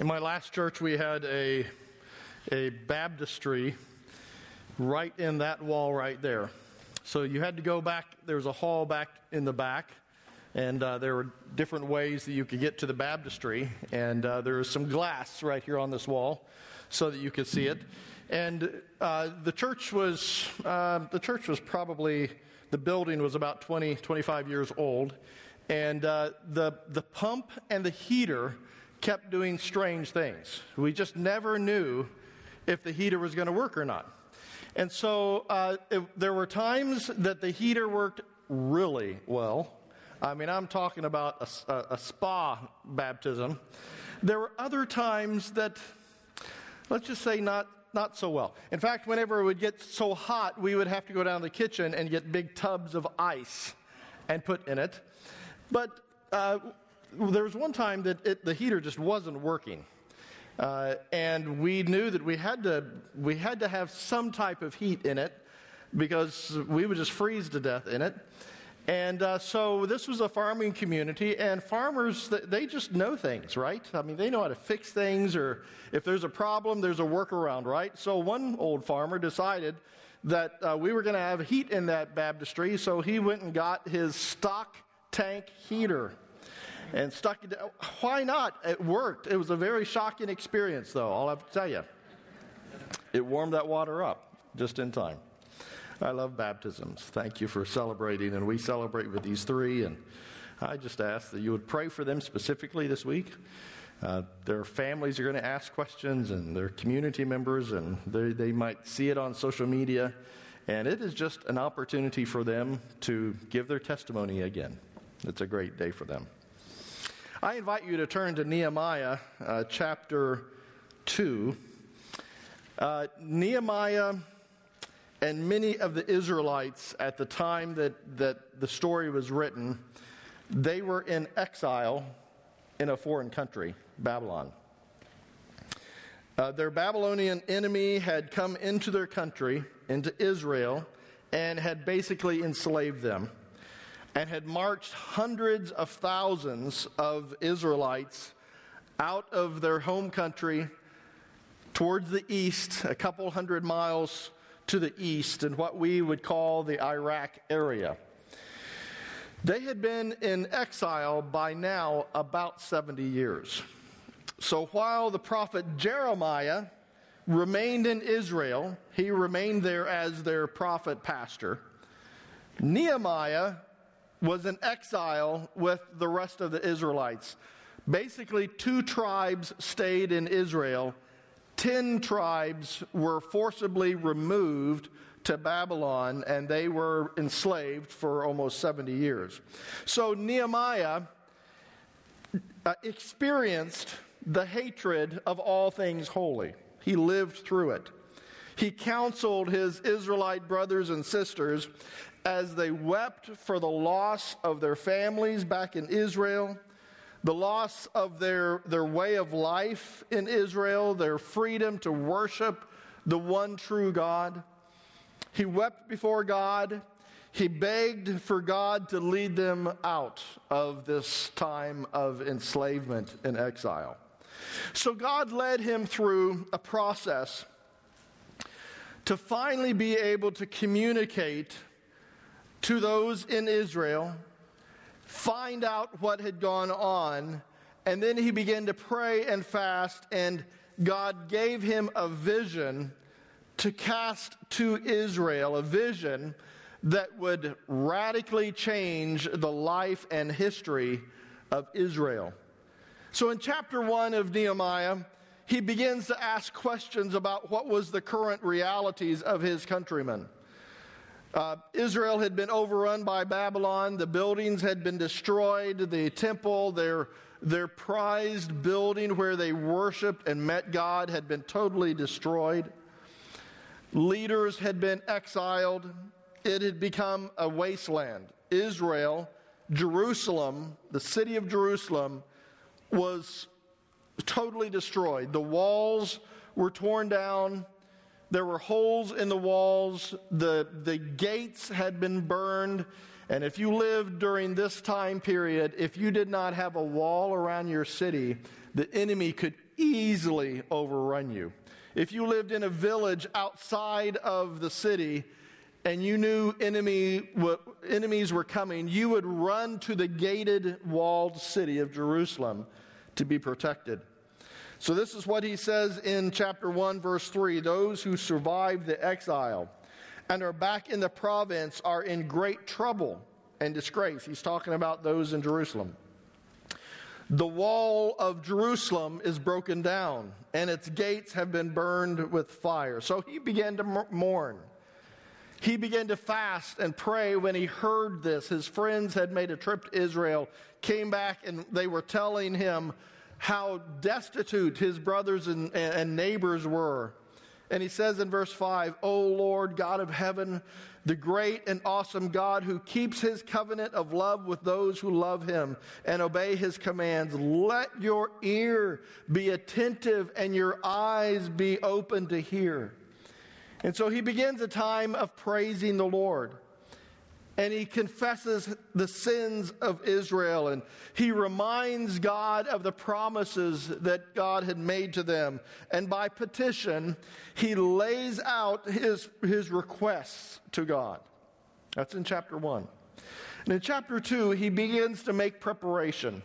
In my last church, we had a baptistry right in that wall right there. So you had to go back. There was a hall back in the back, and there were different ways that you could get to the baptistry. And there was some glass right here on this wall so that you could see it. And the church was probably, the building was about 20, 25 years old. And the pump and the heater kept doing strange things. We just never knew if the heater was going to work or not. And so there were times that the heater worked really well. I mean, I'm talking about a spa baptism. There were other times that, let's just say, not so well. In fact, whenever it would get so hot, we would have to go down to the kitchen and get big tubs of ice and put in it. But there was one time that the heater just wasn't working. And we knew that we had to have some type of heat in it because we would just freeze to death in it. And so this was a farming community, and farmers, they just know things, right? I mean, they know how to fix things, or if there's a problem, there's a workaround, right? So one old farmer decided that we were going to have heat in that baptistry, so he went and got his stock tank heater and stuck it down. Why not? It worked. It was a very shocking experience, though, I'll have to tell you. It warmed that water up just in time. I love baptisms. Thank you for celebrating, and we celebrate with these three, and I just ask that you would pray for them specifically this week. Their families are going to ask questions, and their community members, and they might see it on social media, and it is just an opportunity for them to give their testimony again. It's a great day for them. I invite you to turn to Nehemiah chapter 2. Nehemiah and many of the Israelites at the time that the story was written, they were in exile in a foreign country, Babylon. Their Babylonian enemy had come into their country, into Israel, and had basically enslaved them, and had marched hundreds of thousands of Israelites out of their home country towards the east, a couple hundred miles to the east, in what we would call the Iraq area. They had been in exile by now about 70 years. So while the prophet Jeremiah remained in Israel, he remained there as their prophet pastor, Nehemiah was in exile with the rest of the Israelites. Basically, 2 tribes stayed in Israel. 10 tribes were forcibly removed to Babylon, and they were enslaved for almost 70 years. So Nehemiah experienced the hatred of all things holy. He lived through it. He counseled his Israelite brothers and sisters as they wept for the loss of their families back in Israel, the loss of their way of life in Israel, their freedom to worship the one true God. He wept before God. He begged for God to lead them out of this time of enslavement and exile. So God led him through a process to finally be able to communicate to those in Israel, find out what had gone on, and then he began to pray and fast, and God gave him a vision to cast to Israel, a vision that would radically change the life and history of Israel. So in chapter 1 of Nehemiah, he begins to ask questions about what was the current realities of his countrymen. Israel had been overrun by Babylon. The buildings had been destroyed. The temple, their prized building where they worshiped and met God, had been totally destroyed. Leaders had been exiled. It had become a wasteland. Israel, Jerusalem, the city of Jerusalem, was totally destroyed. The walls were torn down. There were holes in the walls. The gates had been burned. And if you lived during this time period, if you did not have a wall around your city, the enemy could easily overrun you. If you lived in a village outside of the city and you knew enemies were coming, you would run to the gated walled city of Jerusalem to be protected. So this is what he says in chapter 1, verse 3. Those who survived the exile and are back in the province are in great trouble and disgrace. He's talking about those in Jerusalem. The wall of Jerusalem is broken down, and its gates have been burned with fire. So he began to mourn. He began to fast and pray when he heard this. His friends had made a trip to Israel, came back, and they were telling him how destitute his brothers and neighbors were. And he says in verse 5, O Lord God of heaven, the great and awesome God who keeps his covenant of love with those who love him and obey his commands, let your ear be attentive and your eyes be open to hear. And so he begins a time of praising the Lord. And he confesses the sins of Israel, and he reminds God of the promises that God had made to them. And by petition, he lays out his requests to God. That's in chapter 1. And in chapter 2, he begins to make preparation.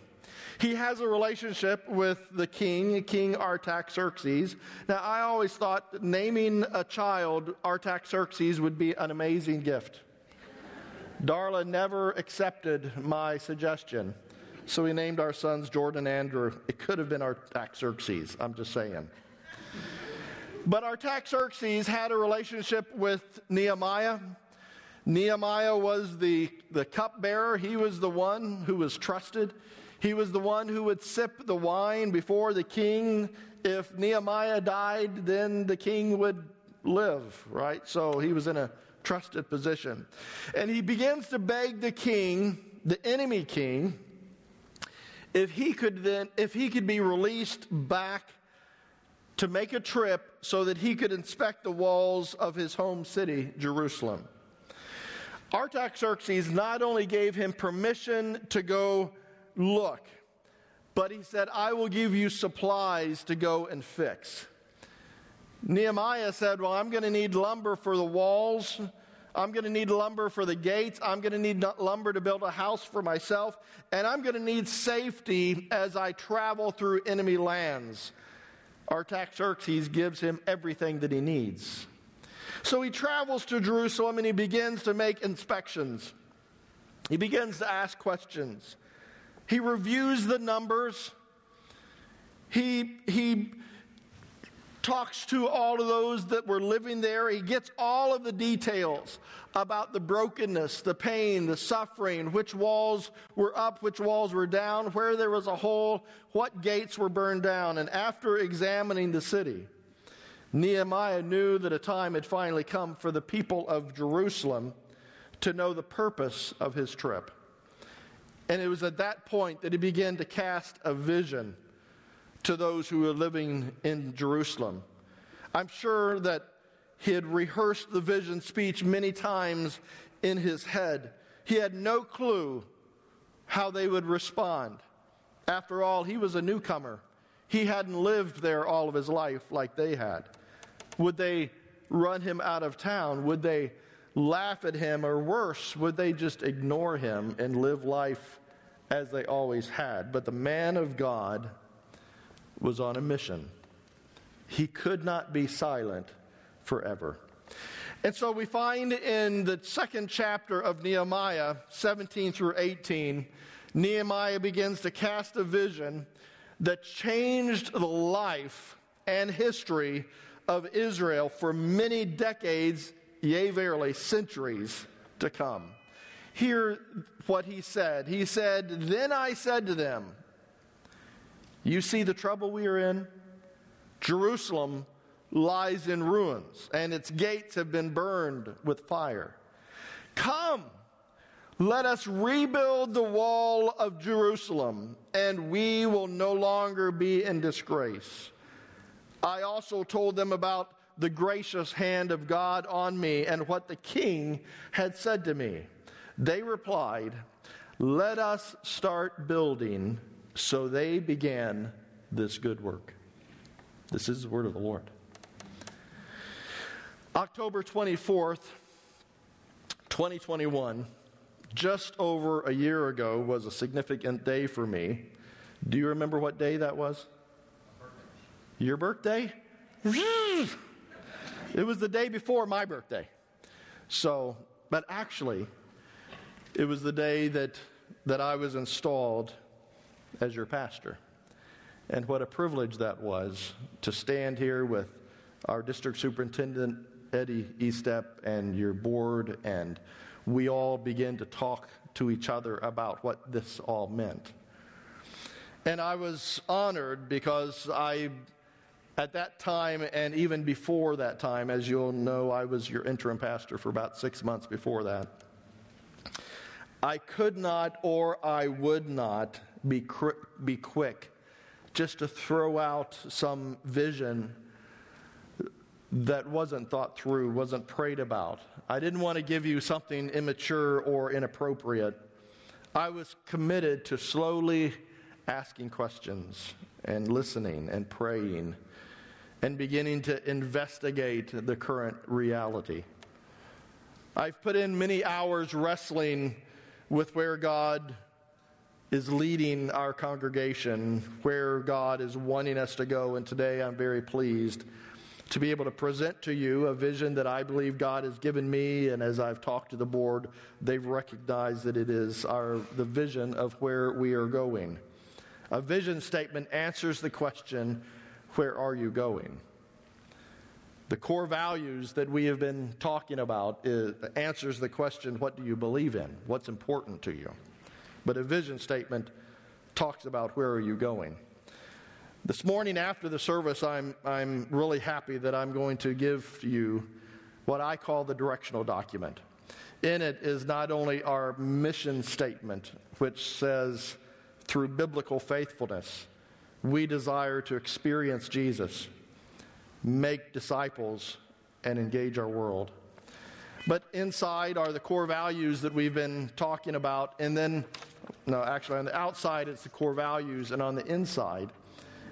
He has a relationship with the king, King Artaxerxes. Now, I always thought that naming a child Artaxerxes would be an amazing gift. Darla never accepted my suggestion, so we named our sons Jordan and Andrew. It could have been Artaxerxes, I'm just saying. But Artaxerxes had a relationship with Nehemiah. Nehemiah was the cupbearer. He was the one who was trusted. He was the one who would sip the wine before the king. If Nehemiah died, then the king would live, right? So he was in a trusted position. And he begins to beg the king, the enemy king, if he could be released back to make a trip so that he could inspect the walls of his home city, Jerusalem. Artaxerxes not only gave him permission to go look, but he said, I will give you supplies to go and fix. Nehemiah said, well, I'm going to need lumber for the walls. I'm going to need lumber for the gates. I'm going to need lumber to build a house for myself. And I'm going to need safety as I travel through enemy lands. Artaxerxes gives him everything that he needs. So he travels to Jerusalem and he begins to make inspections. He begins to ask questions. He reviews the numbers. He talks to all of those that were living there. He gets all of the details about the brokenness, the pain, the suffering, which walls were up, which walls were down, where there was a hole, what gates were burned down. And after examining the city, Nehemiah knew that a time had finally come for the people of Jerusalem to know the purpose of his trip. And it was at that point that he began to cast a vision to those who were living in Jerusalem. I'm sure that he had rehearsed the vision speech many times in his head. He had no clue how they would respond. After all, he was a newcomer. He hadn't lived there all of his life like they had. Would they run him out of town? Would they laugh at him? Or worse, would they just ignore him and live life as they always had? But the man of God was on a mission. He could not be silent forever. And so we find in the second chapter of Nehemiah, 17 through 18, Nehemiah begins to cast a vision that changed the life and history of Israel for many decades, yea, verily, centuries to come. Hear what he said. He said, Then I said to them, you see the trouble we are in? Jerusalem lies in ruins, and its gates have been burned with fire. Come, let us rebuild the wall of Jerusalem, and we will no longer be in disgrace. I also told them about the gracious hand of God on me and what the king had said to me. They replied, let us start building. So they began this good work. This is the word of the Lord. October 24th, 2021, just over a year ago, was a significant day for me. Do you remember what day that was? Your birthday? It was the day before my birthday. So, but actually, it was the day that I was installed as your pastor. And what a privilege that was to stand here with our district superintendent, Eddie Estep, and your board, and we all began to talk to each other about what this all meant. And I was honored because at that time, and even before that time, as you'll know, I was your interim pastor for about 6 months before that. I could not, or I would not be quick just to throw out some vision that wasn't thought through, wasn't prayed about. I didn't want to give you something immature or inappropriate. I was committed to slowly asking questions and listening and praying and beginning to investigate the current reality. I've put in many hours wrestling with where God is leading our congregation, where God is wanting us to go, and today I'm very pleased to be able to present to you a vision that I believe God has given me, and as I've talked to the board, they've recognized that it is the vision of where we are going. A vision statement answers the question, where are you going? The core values that we have been talking about answers the question, what do you believe in? What's important to you? But a vision statement talks about where are you going. This morning after the service, I'm really happy that I'm going to give you what I call the directional document. In it is not only our mission statement, which says, through biblical faithfulness, we desire to experience Jesus, make disciples, and engage our world. But inside are the core values that we've been talking about, and then, no, actually on the outside it's the core values, and on the inside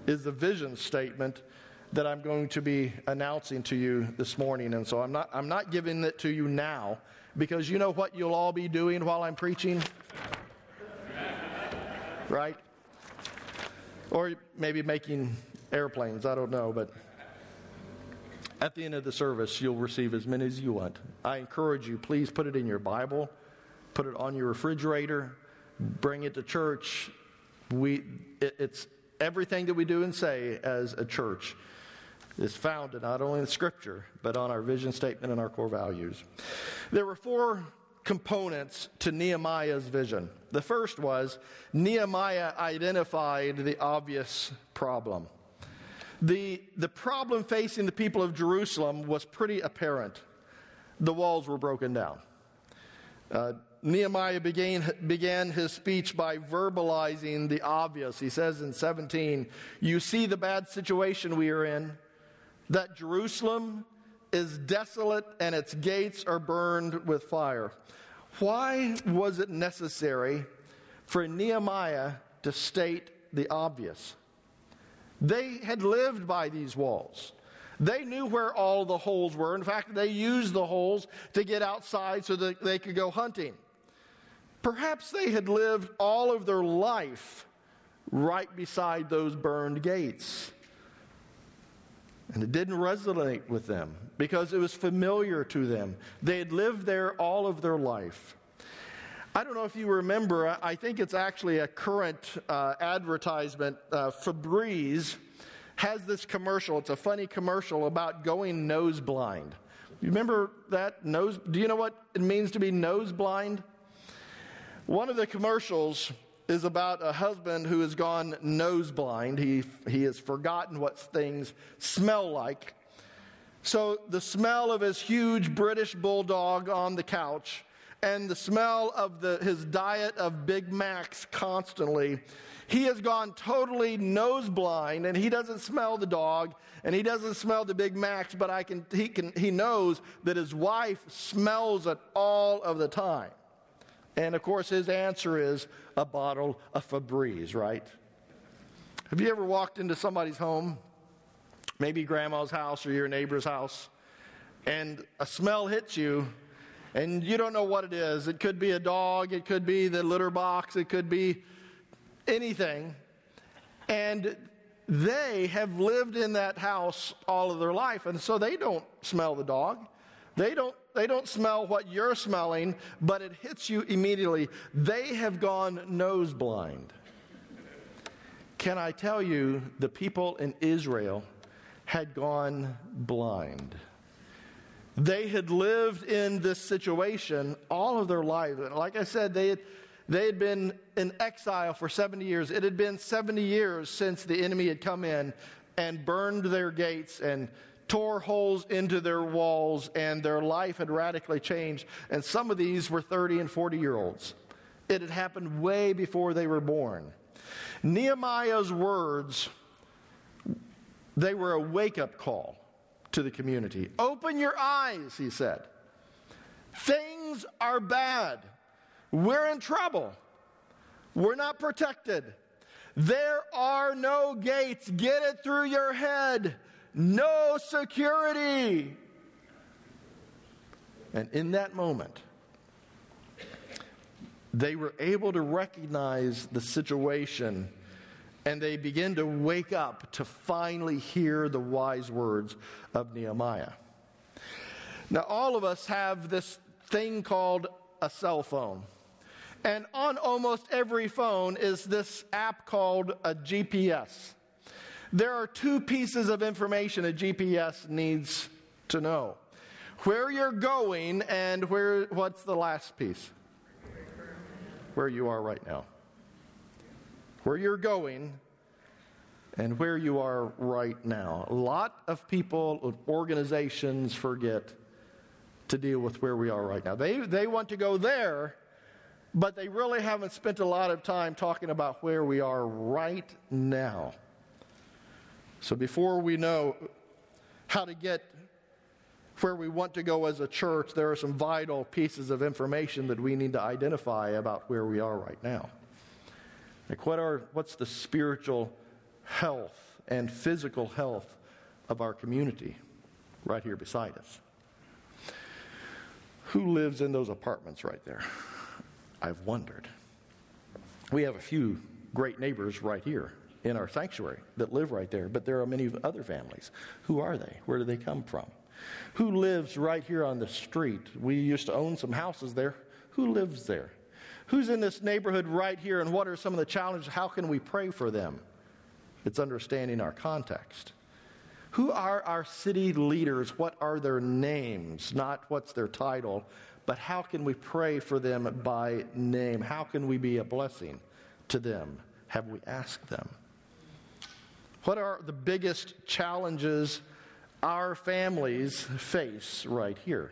is the vision statement that I'm going to be announcing to you this morning. And so I'm not giving it to you now, because you know what you'll all be doing while I'm preaching? Right? Or maybe making airplanes, I don't know, but at the end of the service, you'll receive as many as you want. I encourage you, please put it in your Bible, put it on your refrigerator, bring it to church. It's everything that we do and say as a church is founded not only in Scripture, but on our vision statement and our core values. There were four components to Nehemiah's vision. The first was Nehemiah identified the obvious problem. The problem facing the people of Jerusalem was pretty apparent. The walls were broken down. Nehemiah began his speech by verbalizing the obvious. He says in 17, "You see the bad situation we are in, that Jerusalem is desolate and its gates are burned with fire." Why was it necessary for Nehemiah to state the obvious? They had lived by these walls. They knew where all the holes were. In fact, they used the holes to get outside so that they could go hunting. Perhaps they had lived all of their life right beside those burned gates. And it didn't resonate with them because it was familiar to them. They had lived there all of their life. I don't know if you remember, I think it's actually a current advertisement. Febreze has this commercial. It's a funny commercial about going nose blind. You remember that? Do you know what it means to be nose blind? One of the commercials is about a husband who has gone nose blind. He has forgotten what things smell like. So the smell of his huge British bulldog on the couch and the smell of his diet of Big Macs constantly, he has gone totally nose blind, and he doesn't smell the dog, and he doesn't smell the Big Macs, but he knows that his wife smells it all of the time. And of course, his answer is a bottle of Febreze, right? Have you ever walked into somebody's home maybe grandma's house or your neighbor's house, and a smell hits you, and you don't know what it is. It could be a dog, it could be the litter box, it could be anything. And they have lived in that house all of their life, and so they don't smell the dog. They don't smell what you're smelling, but it hits you immediately. They have gone nose blind. Can I tell you, the people in Israel had gone blind. They had lived in this situation all of their life. And like I said, they had been in exile for 70 years. It had been 70 years since the enemy had come in and burned their gates and tore holes into their walls, and their life had radically changed. And some of these were 30 and 40-year-olds. It had happened way before they were born. Nehemiah's words, they were a wake-up call to the community. Open your eyes, he said. Things are bad. We're in trouble. We're not protected. There are no gates. Get it through your head. No security. And in that moment, they were able to recognize the situation, and they begin to wake up to finally hear the wise words of Nehemiah. Now, all of us have this thing called a cell phone. And on almost every phone is this app called a GPS. There are two pieces of information a GPS needs to know: where you're going and what's the last piece? Where you are right now. Where you're going and where you are right now. A lot of people, organizations forget to deal with where we are right now. They want to go there, but they really haven't spent a lot of time talking about where we are right now. So before we know how to get where we want to go as a church, there are some vital pieces of information that we need to identify about where we are right now. Like, what's the spiritual health and physical health of our community right here beside us? Who lives in those apartments right there? I've wondered. We have a few great neighbors right here in our sanctuary that live right there, but there are many other families. Who are they? Where do they come from? Who lives right here on the street? We used to own some houses there. Who lives there? Who's in this neighborhood right here, and what are some of the challenges? How can we pray for them? It's understanding our context. Who are our city leaders? What are their names? Not what's their title, but how can we pray for them by name? How can we be a blessing to them? Have we asked them? What are the biggest challenges our families face right here?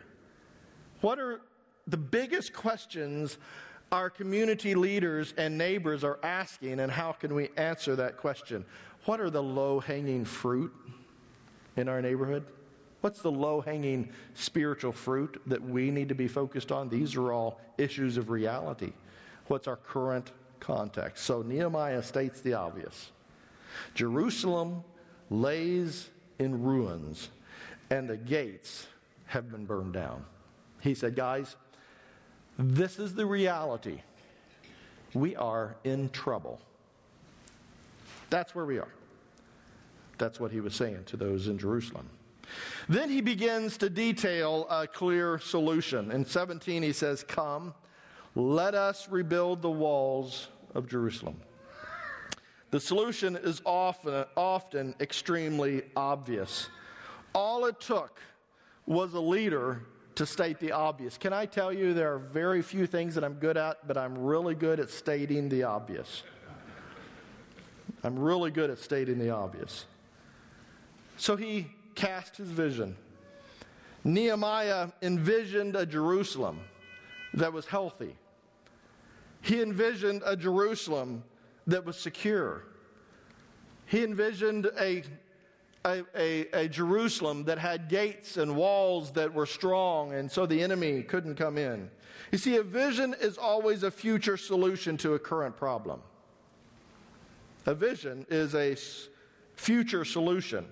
What are the biggest questions our community leaders and neighbors are asking, and how can we answer that question? What are the low-hanging fruit in our neighborhood? What's the low-hanging spiritual fruit that we need to be focused on? These are all issues of reality. What's our current context? So Nehemiah states the obvious. Jerusalem lays in ruins, and the gates have been burned down. He said, guys, this is the reality. We are in trouble. That's where we are. That's what he was saying to those in Jerusalem. Then he begins to detail a clear solution. In 17, he says, come, let us rebuild the walls of Jerusalem. The solution is often extremely obvious. All it took was a leader to state the obvious. Can I tell you, there are very few things that I'm good at, but I'm really good at stating the obvious. I'm really good at stating the obvious. So he cast his vision. Nehemiah envisioned a Jerusalem that was healthy. He envisioned a Jerusalem that was secure. He envisioned a Jerusalem that had gates and walls that were strong, and so the enemy couldn't come in. You see, a vision is always a future solution to a current problem. A vision is a future solution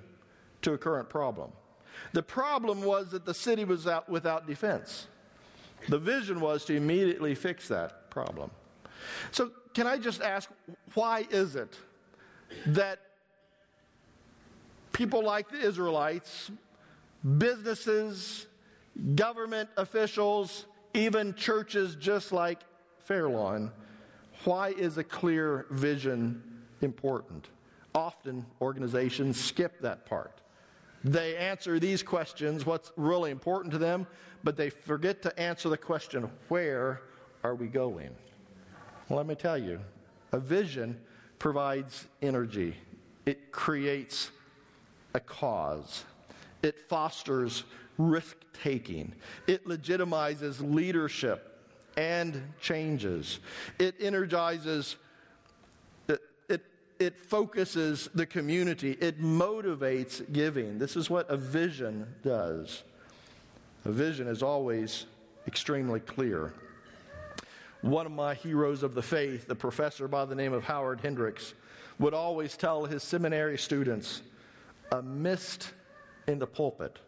to a current problem. The problem was that the city was without defense. The vision was to immediately fix that problem. So can I just ask, why is it that people like the Israelites, businesses, government officials, even churches just like Fairlawn, why is a clear vision important? Often organizations skip that part. They answer these questions, what's really important to them, but they forget to answer the question, where are we going? Well, let me tell you, a vision provides energy. It creates a cause. It fosters risk-taking. It legitimizes leadership and changes. It energizes, it focuses the community. It motivates giving. This is what a vision does. A vision is always extremely clear. One of my heroes of the faith, the professor by the name of Howard Hendricks, would always tell his seminary students, a mist in the pulpit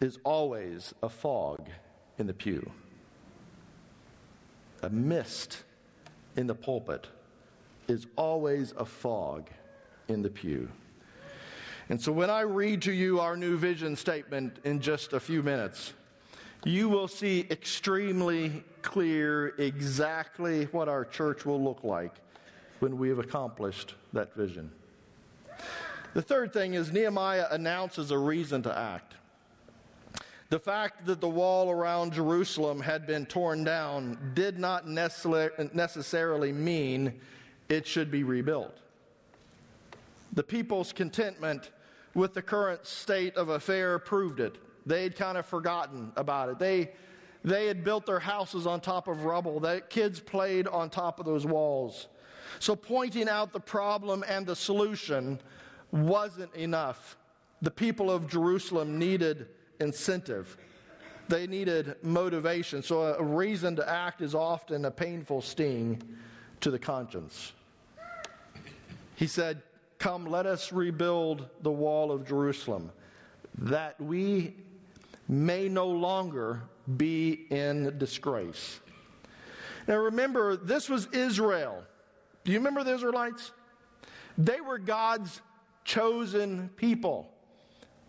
is always a fog in the pew. A mist in the pulpit is always a fog in the pew. And so when I read to you our new vision statement in just a few minutes, you will see extremely clear exactly what our church will look like when we have accomplished that vision. The third thing is Nehemiah announces a reason to act. The fact that the wall around Jerusalem had been torn down did not necessarily mean it should be rebuilt. The people's contentment with the current state of affair proved it. They'd kind of forgotten about it. They had built their houses on top of rubble. Their kids played on top of those walls. So pointing out the problem and the solution wasn't enough. The people of Jerusalem needed incentive. They needed motivation. So a reason to act is often a painful sting to the conscience. He said, come, let us rebuild the wall of Jerusalem, that we may no longer be in disgrace. Now remember, this was Israel. Do you remember the Israelites? They were God's chosen people.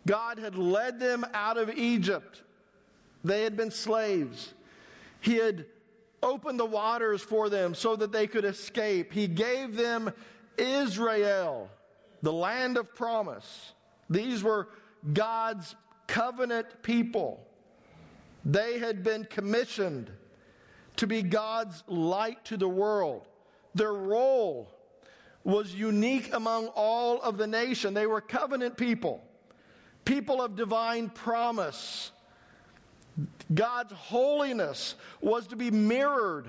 God had led them out of Egypt. They had been slaves. He had opened the waters for them so that they could escape. He gave them Israel, the land of promise. These were God's covenant people. They had been commissioned to be God's light to the world. Their role was unique among all of the nation. They were covenant people. People of divine promise. God's holiness was to be mirrored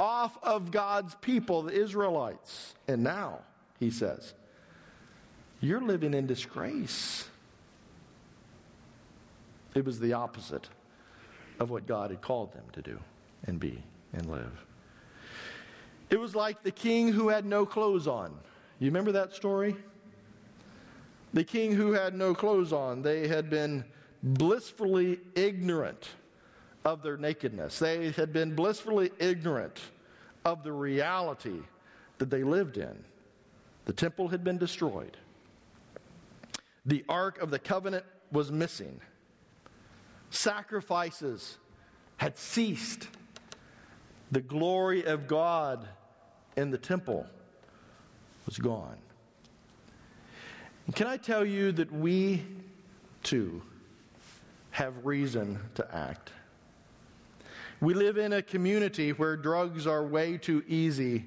off of God's people, the Israelites. And now, he says, you're living in disgrace. It was the opposite of what God had called them to do and be and live. It was like the king who had no clothes on. You remember that story? The king who had no clothes on, they had been blissfully ignorant of their nakedness. They had been blissfully ignorant of the reality that they lived in. The temple had been destroyed. The Ark of the Covenant was missing. Sacrifices had ceased. The glory of God in the temple was gone. And can I tell you that we, too, have reason to act? We live in a community where drugs are way too easy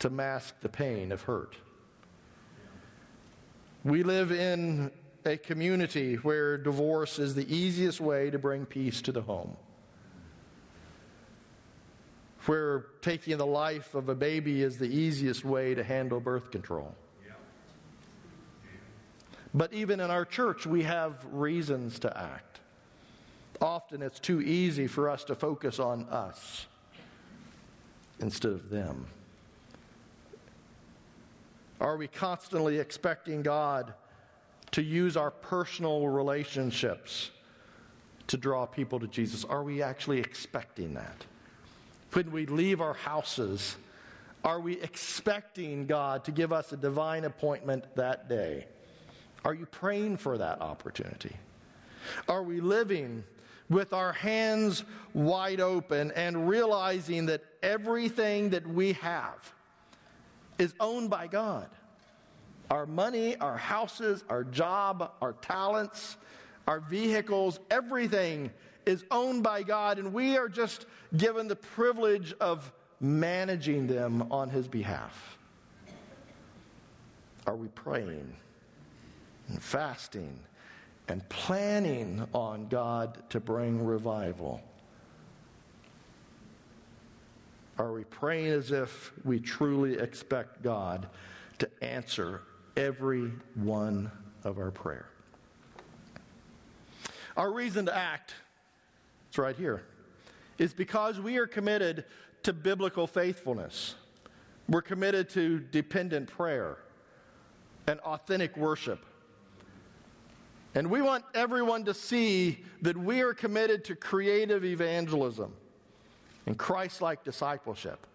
to mask the pain of hurt. We live in a community where divorce is the easiest way to bring peace to the home. Where taking the life of a baby is the easiest way to handle birth control. But even in our church, we have reasons to act. Often it's too easy for us to focus on us instead of them. Are we constantly expecting God to use our personal relationships to draw people to Jesus? Are we actually expecting that? When we leave our houses, are we expecting God to give us a divine appointment that day? Are you praying for that opportunity? Are we living with our hands wide open and realizing that everything that we have is owned by God? Our money, our houses, our job, our talents, our vehicles, everything is owned by God, and we are just given the privilege of managing them on His behalf. Are we praying and fasting and planning on God to bring revival? Are we praying as if we truly expect God to answer every one of our prayer? Our reason to act, it's right here, is because we are committed to biblical faithfulness. We're committed to dependent prayer and authentic worship. And we want everyone to see that we are committed to creative evangelism and Christ-like discipleship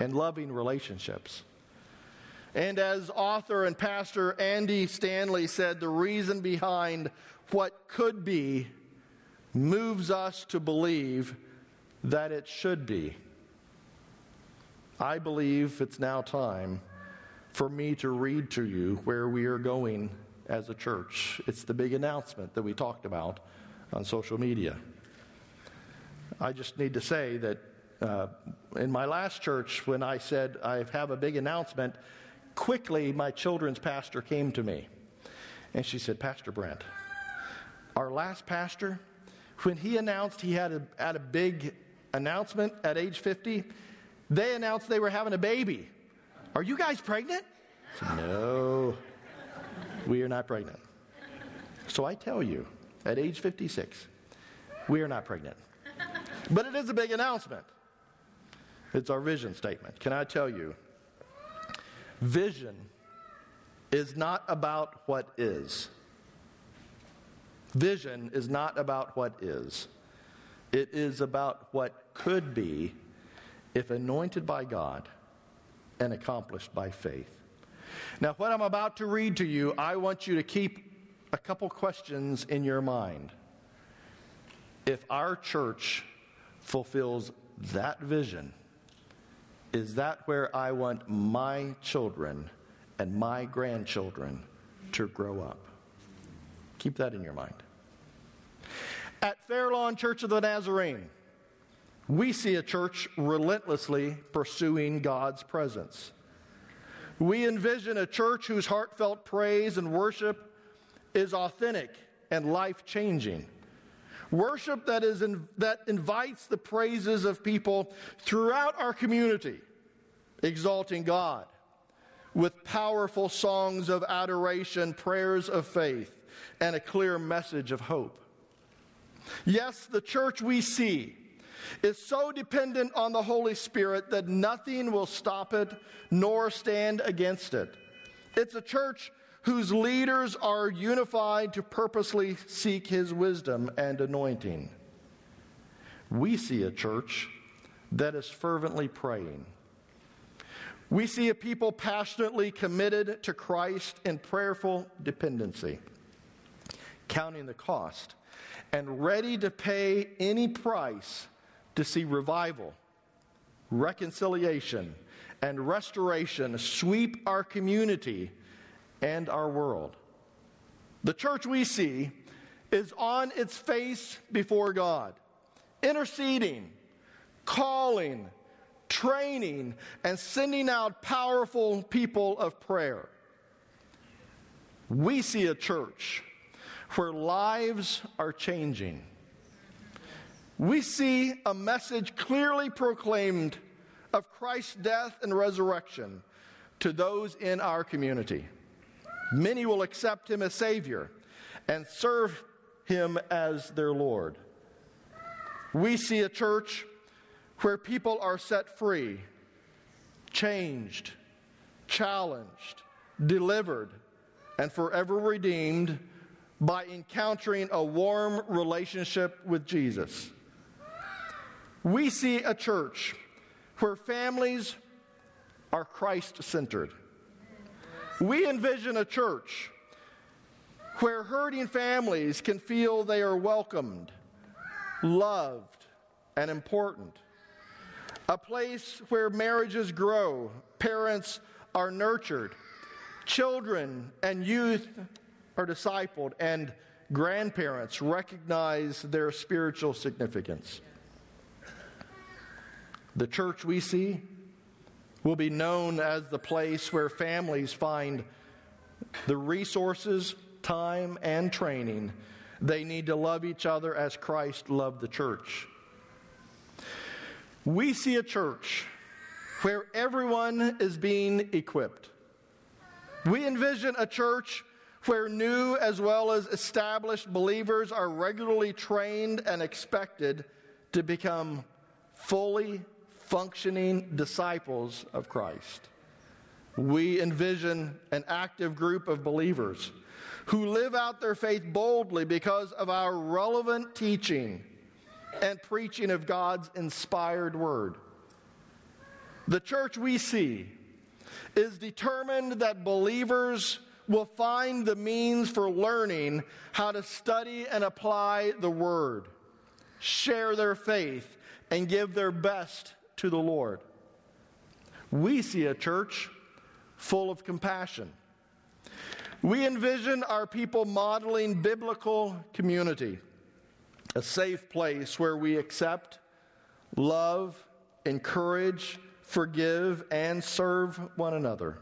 and loving relationships. And as author and pastor Andy Stanley said, the reason behind what could be moves us to believe that it should be. I believe it's now time for me to read to you where we are going as a church. It's the big announcement that we talked about on social media. I just need to say that in my last church, when I said I have a big announcement, quickly my children's pastor came to me and she said, "Pastor Brent, our last pastor, when he announced he had a big announcement at age 50, they announced they were having a baby. Are you guys pregnant?" I said, "No, we are not pregnant." So I tell you, at age 56, we are not pregnant. But it is a big announcement. It's our vision statement. Can I tell you, vision is not about what is. Vision is not about what is. It is about what could be if anointed by God and accomplished by faith. Now, what I'm about to read to you, I want you to keep a couple questions in your mind. If our church fulfills that vision, is that where I want my children and my grandchildren to grow up? Keep that in your mind. At Fairlawn Church of the Nazarene, we see a church relentlessly pursuing God's presence. We envision a church whose heartfelt praise and worship is authentic and life-changing. Worship that invites the praises of people throughout our community, exalting God with powerful songs of adoration, prayers of faith, and a clear message of hope. Yes, the church we see is so dependent on the Holy Spirit that nothing will stop it nor stand against it. It's a church whose leaders are unified to purposely seek His wisdom and anointing. We see a church that is fervently praying. We see a people passionately committed to Christ in prayerful dependency, counting the cost, and ready to pay any price to see revival, reconciliation, and restoration sweep our community and our world. The church we see is on its face before God, interceding, calling, training, and sending out powerful people of prayer. We see a church where lives are changing. We see a message clearly proclaimed of Christ's death and resurrection to those in our community. Many will accept Him as Savior and serve Him as their Lord. We see a church where people are set free, changed, challenged, delivered, and forever redeemed by encountering a warm relationship with Jesus. We see a church where families are Christ-centered. We envision a church where hurting families can feel they are welcomed, loved, and important. A place where marriages grow, parents are nurtured, children and youth are discipled, and grandparents recognize their spiritual significance. The church we see will be known as the place where families find the resources, time, and training they need to love each other as Christ loved the church. We see a church where everyone is being equipped. We envision a church where new as well as established believers are regularly trained and expected to become fully functioning disciples of Christ. We envision an active group of believers who live out their faith boldly because of our relevant teaching and preaching of God's inspired word. The church we see is determined that believers will find the means for learning how to study and apply the word, share their faith, and give their best to the Lord. We see a church full of compassion. We envision our people modeling biblical community, a safe place where we accept, love, encourage, forgive, and serve one another.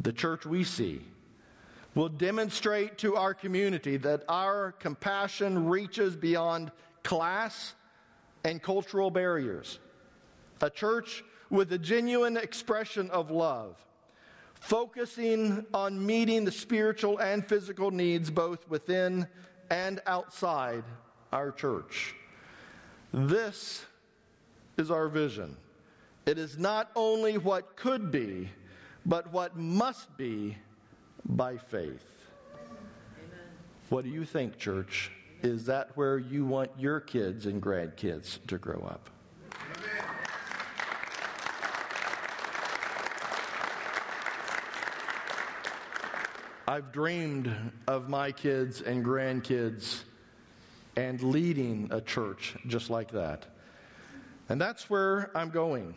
The church we see will demonstrate to our community that our compassion reaches beyond class and cultural barriers. A church with a genuine expression of love, focusing on meeting the spiritual and physical needs both within and outside our church. This is our vision. It is not only what could be, but what must be by faith. Amen. What do you think, church? Amen. Is that where you want your kids and grandkids to grow up? Amen. I've dreamed of my kids and grandkids and leading a church just like that. And that's where I'm going.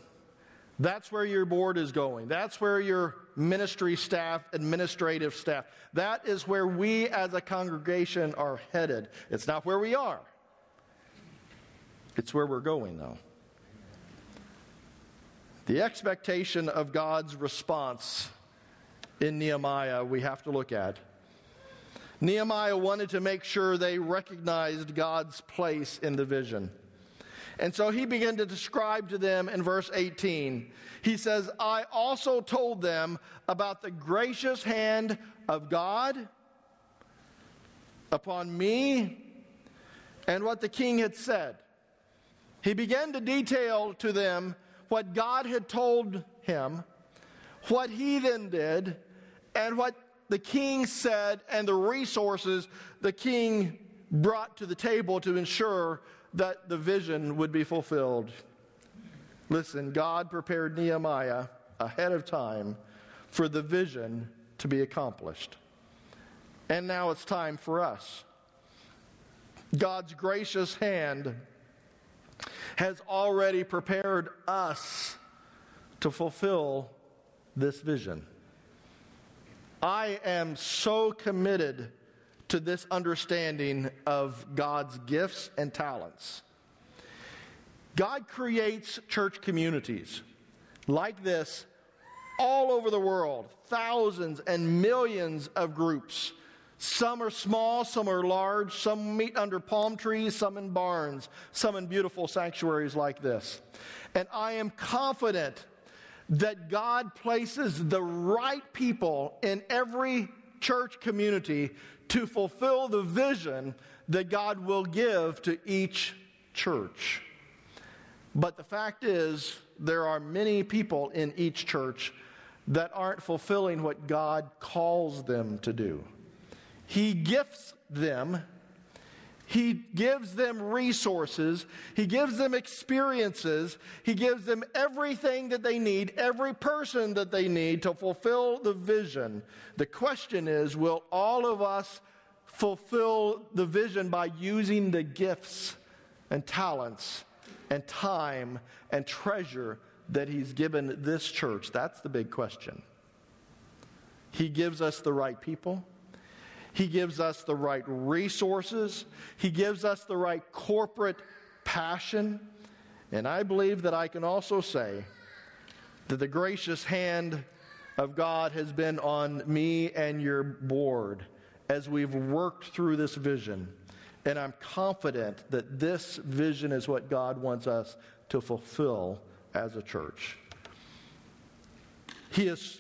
That's where your board is going. That's where your ministry staff, administrative staff, that is where we as a congregation are headed. It's not where we are. It's where we're going, though. The expectation of God's response in Nehemiah we have to look at. Nehemiah wanted to make sure they recognized God's place in the vision. And so he began to describe to them in verse 18. He says, I also told them about the gracious hand of God upon me and what the king had said. He began to detail to them what God had told him, what he then did, and what the king said, and the resources the king brought to the table to ensure that the vision would be fulfilled. Listen, God prepared Nehemiah ahead of time for the vision to be accomplished. And now it's time for us. God's gracious hand has already prepared us to fulfill this vision. I am so committed to this understanding of God's gifts and talents. God creates church communities like this all over the world, thousands and millions of groups. Some are small, some are large, some meet under palm trees, some in barns, some in beautiful sanctuaries like this. And I am confident that God places the right people in every church community to fulfill the vision that God will give to each church. But the fact is, there are many people in each church that aren't fulfilling what God calls them to do. He gifts them. He gives them resources. He gives them experiences. He gives them everything that they need, every person that they need to fulfill the vision. The question is, will all of us fulfill the vision by using the gifts and talents and time and treasure that he's given this church? That's the big question. He gives us the right people. He gives us the right resources. He gives us the right corporate passion. And I believe that I can also say that the gracious hand of God has been on me and your board as we've worked through this vision. And I'm confident that this vision is what God wants us to fulfill as a church. He has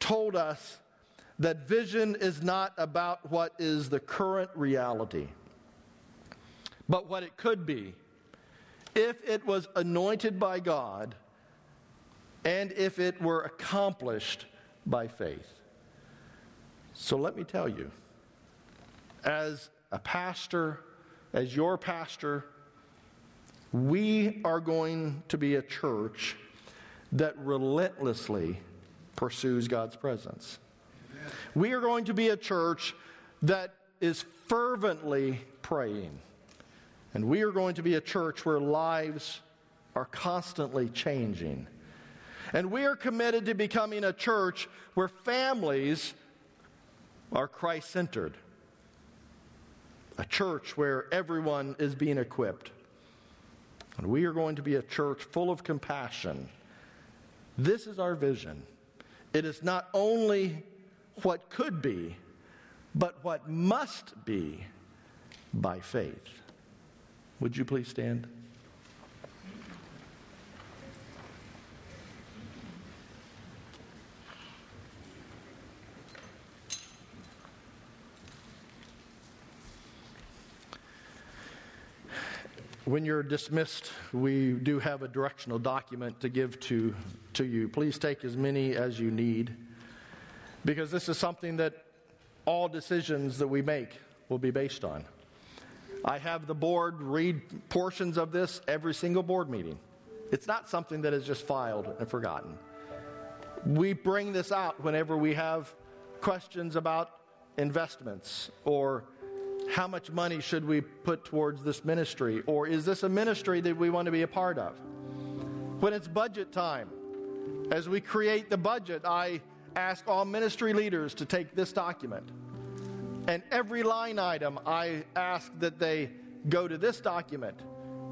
told us that vision is not about what is the current reality, but what it could be if it was anointed by God and if it were accomplished by faith. So let me tell you, as a pastor, as your pastor, we are going to be a church that relentlessly pursues God's presence. We are going to be a church that is fervently praying. And we are going to be a church where lives are constantly changing. And we are committed to becoming a church where families are Christ-centered. A church where everyone is being equipped. And we are going to be a church full of compassion. This is our vision. It is not only what could be, but what must be by faith. Would you please stand? When you're dismissed, we do have a directional document to give to you. Please take as many as you need, because this is something that all decisions that we make will be based on. I have the board read portions of this every single board meeting. It's not something that is just filed and forgotten. We bring this out whenever we have questions about investments or how much money should we put towards this ministry, or is this a ministry that we want to be a part of? When it's budget time, as we create the budget, I ask all ministry leaders to take this document. And every line item, I ask that they go to this document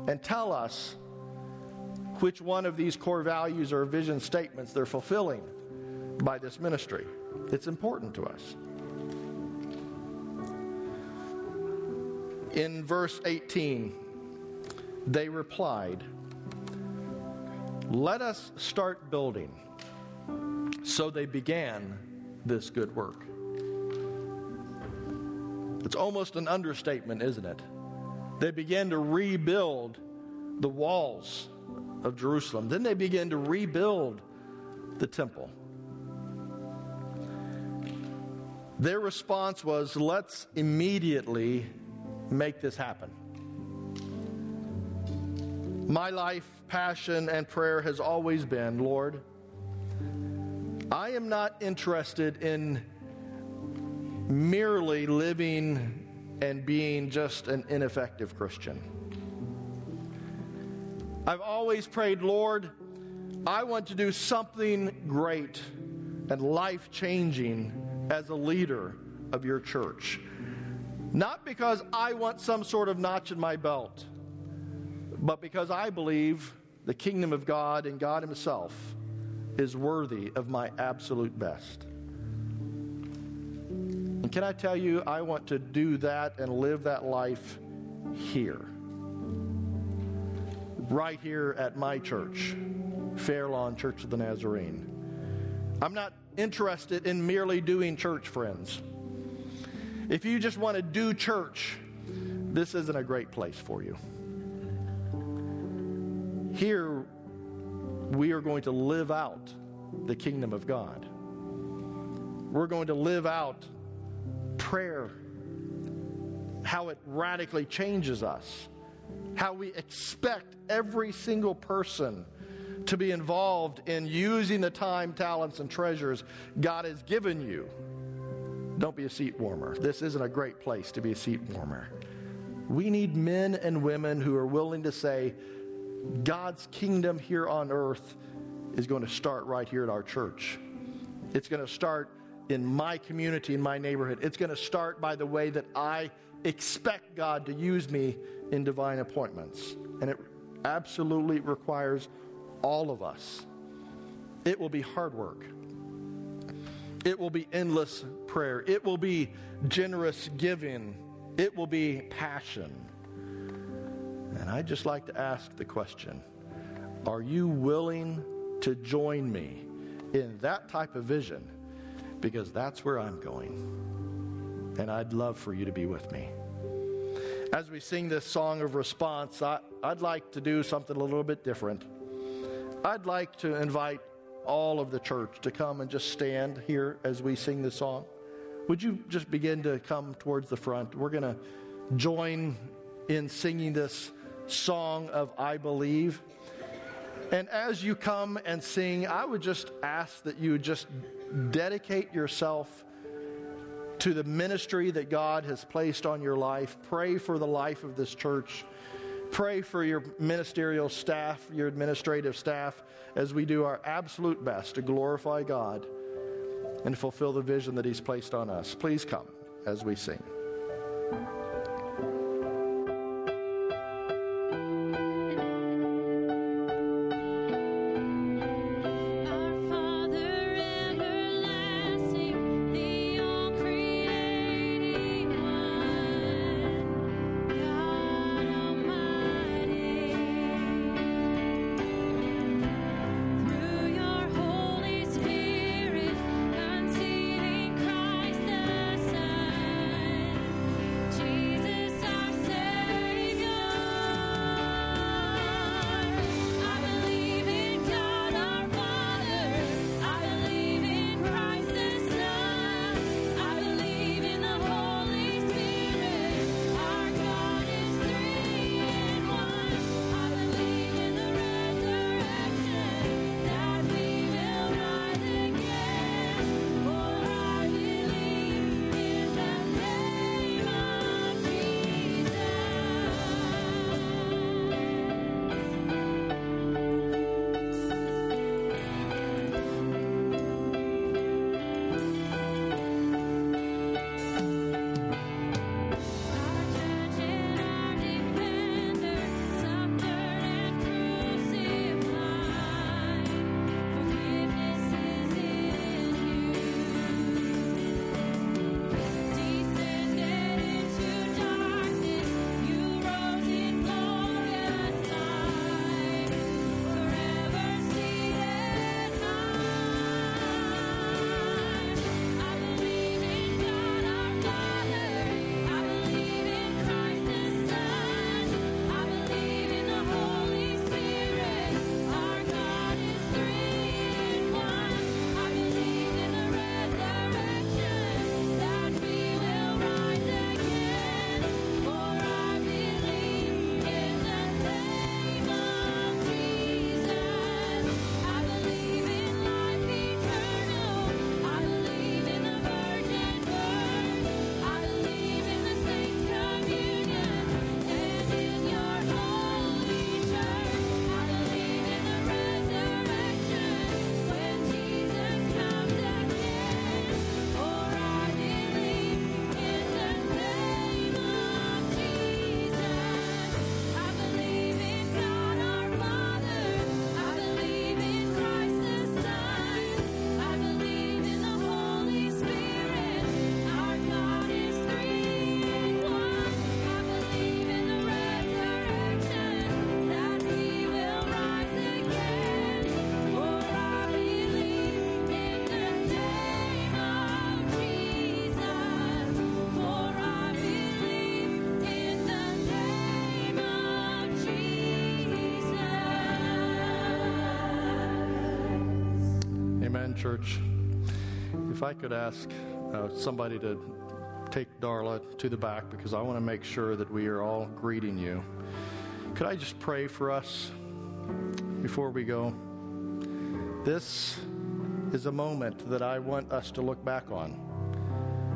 and tell us which one of these core values or vision statements they're fulfilling by this ministry. It's important to us. In verse 18, they replied, "Let us start building." So they began this good work. It's almost an understatement, isn't it? They began to rebuild the walls of Jerusalem. Then they began to rebuild the temple. Their response was, let's immediately make this happen. My life, passion, and prayer has always been, Lord, I am not interested in merely living and being just an ineffective Christian. I've always prayed, Lord, I want to do something great and life-changing as a leader of your church. Not because I want some sort of notch in my belt, but because I believe the kingdom of God and God himself is worthy of my absolute best. And can I tell you, I want to do that and live that life here. Right here at my church, Fairlawn Church of the Nazarene. I'm not interested in merely doing church, friends. If you just want to do church, this isn't a great place for you. Here, we are going to live out the kingdom of God. We're going to live out prayer, how it radically changes us, how we expect every single person to be involved in using the time, talents, and treasures God has given you. Don't be a seat warmer. This isn't a great place to be a seat warmer. We need men and women who are willing to say, God's kingdom here on earth is going to start right here at our church. It's going to start in my community, in my neighborhood. It's going to start by the way that I expect God to use me in divine appointments. And it absolutely requires all of us. It will be hard work. It will be endless prayer. It will be generous giving. It will be passion. And I'd just like to ask the question, are you willing to join me in that type of vision? Because that's where I'm going. And I'd love for you to be with me. As we sing this song of response, I'd like to do something a little bit different. I'd like to invite all of the church to come and just stand here as we sing this song. Would you just begin to come towards the front? We're going to join in singing this song of I Believe. And as you come and sing, I would just ask that you just dedicate yourself to the ministry that God has placed on your life. Pray for the life of this church. Pray for your ministerial staff, your administrative staff, as we do our absolute best to glorify God and fulfill the vision that He's placed on us. Please come as we sing. Church. If I could ask somebody to take Darla to the back, because I want to make sure that we are all greeting you. Could I just pray for us before we go? This is a moment that I want us to look back on.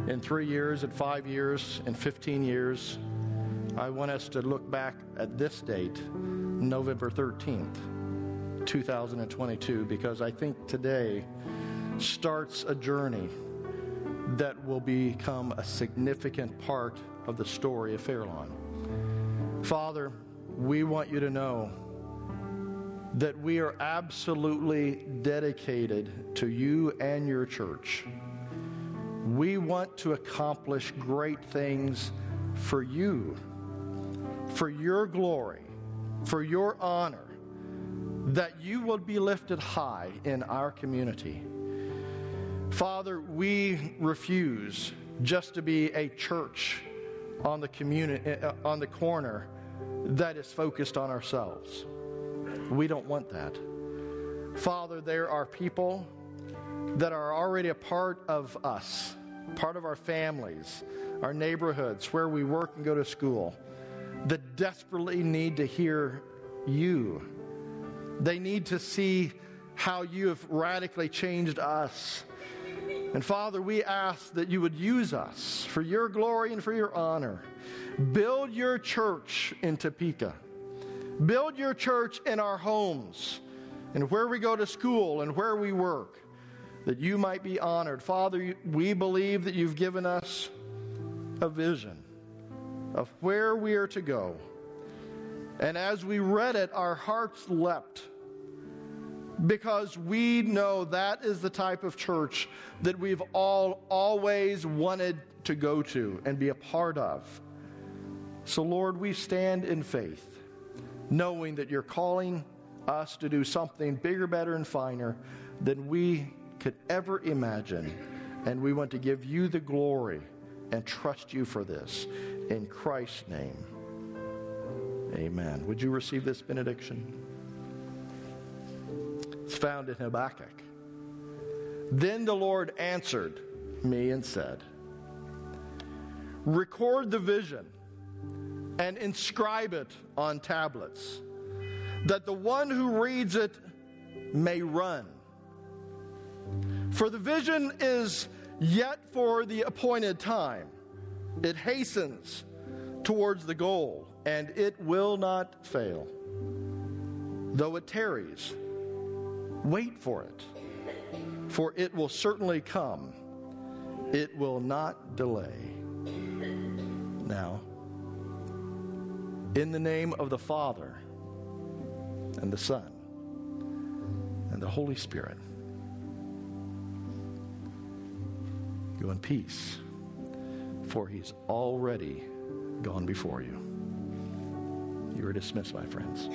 In 3 years, in 5 years, in 15 years, I want us to look back at this date, November 13th, 2022, because I think today starts a journey that will become a significant part of the story of Fairlawn. Father, we want you to know that we are absolutely dedicated to you and your church. We want to accomplish great things for you, for your glory, for your honor, that you will be lifted high in our community. Father, we refuse just to be a church on the community, on the corner that is focused on ourselves. We don't want that. Father, there are people that are already a part of us, part of our families, our neighborhoods, where we work and go to school, that desperately need to hear you. They need to see how you have radically changed us. And Father, we ask that you would use us for your glory and for your honor. Build your church in Topeka. Build your church in our homes and where we go to school and where we work, that you might be honored. Father, we believe that you've given us a vision of where we are to go. And as we read it, our hearts leapt, because we know that is the type of church that we've all always wanted to go to and be a part of. So Lord, we stand in faith, knowing that you're calling us to do something bigger, better, and finer than we could ever imagine. And we want to give you the glory and trust you for this. In Christ's name, amen. Would you receive this benediction? It's found in Habakkuk. Then the Lord answered me and said, "Record the vision and inscribe it on tablets, that the one who reads it may run. For the vision is yet for the appointed time. It hastens towards the goal, and it will not fail. Though it tarries, wait for it, for it will certainly come. It will not delay." Now, in the name of the Father, and the Son, and the Holy Spirit, go in peace, for he's already gone before you. You are dismissed, my friends.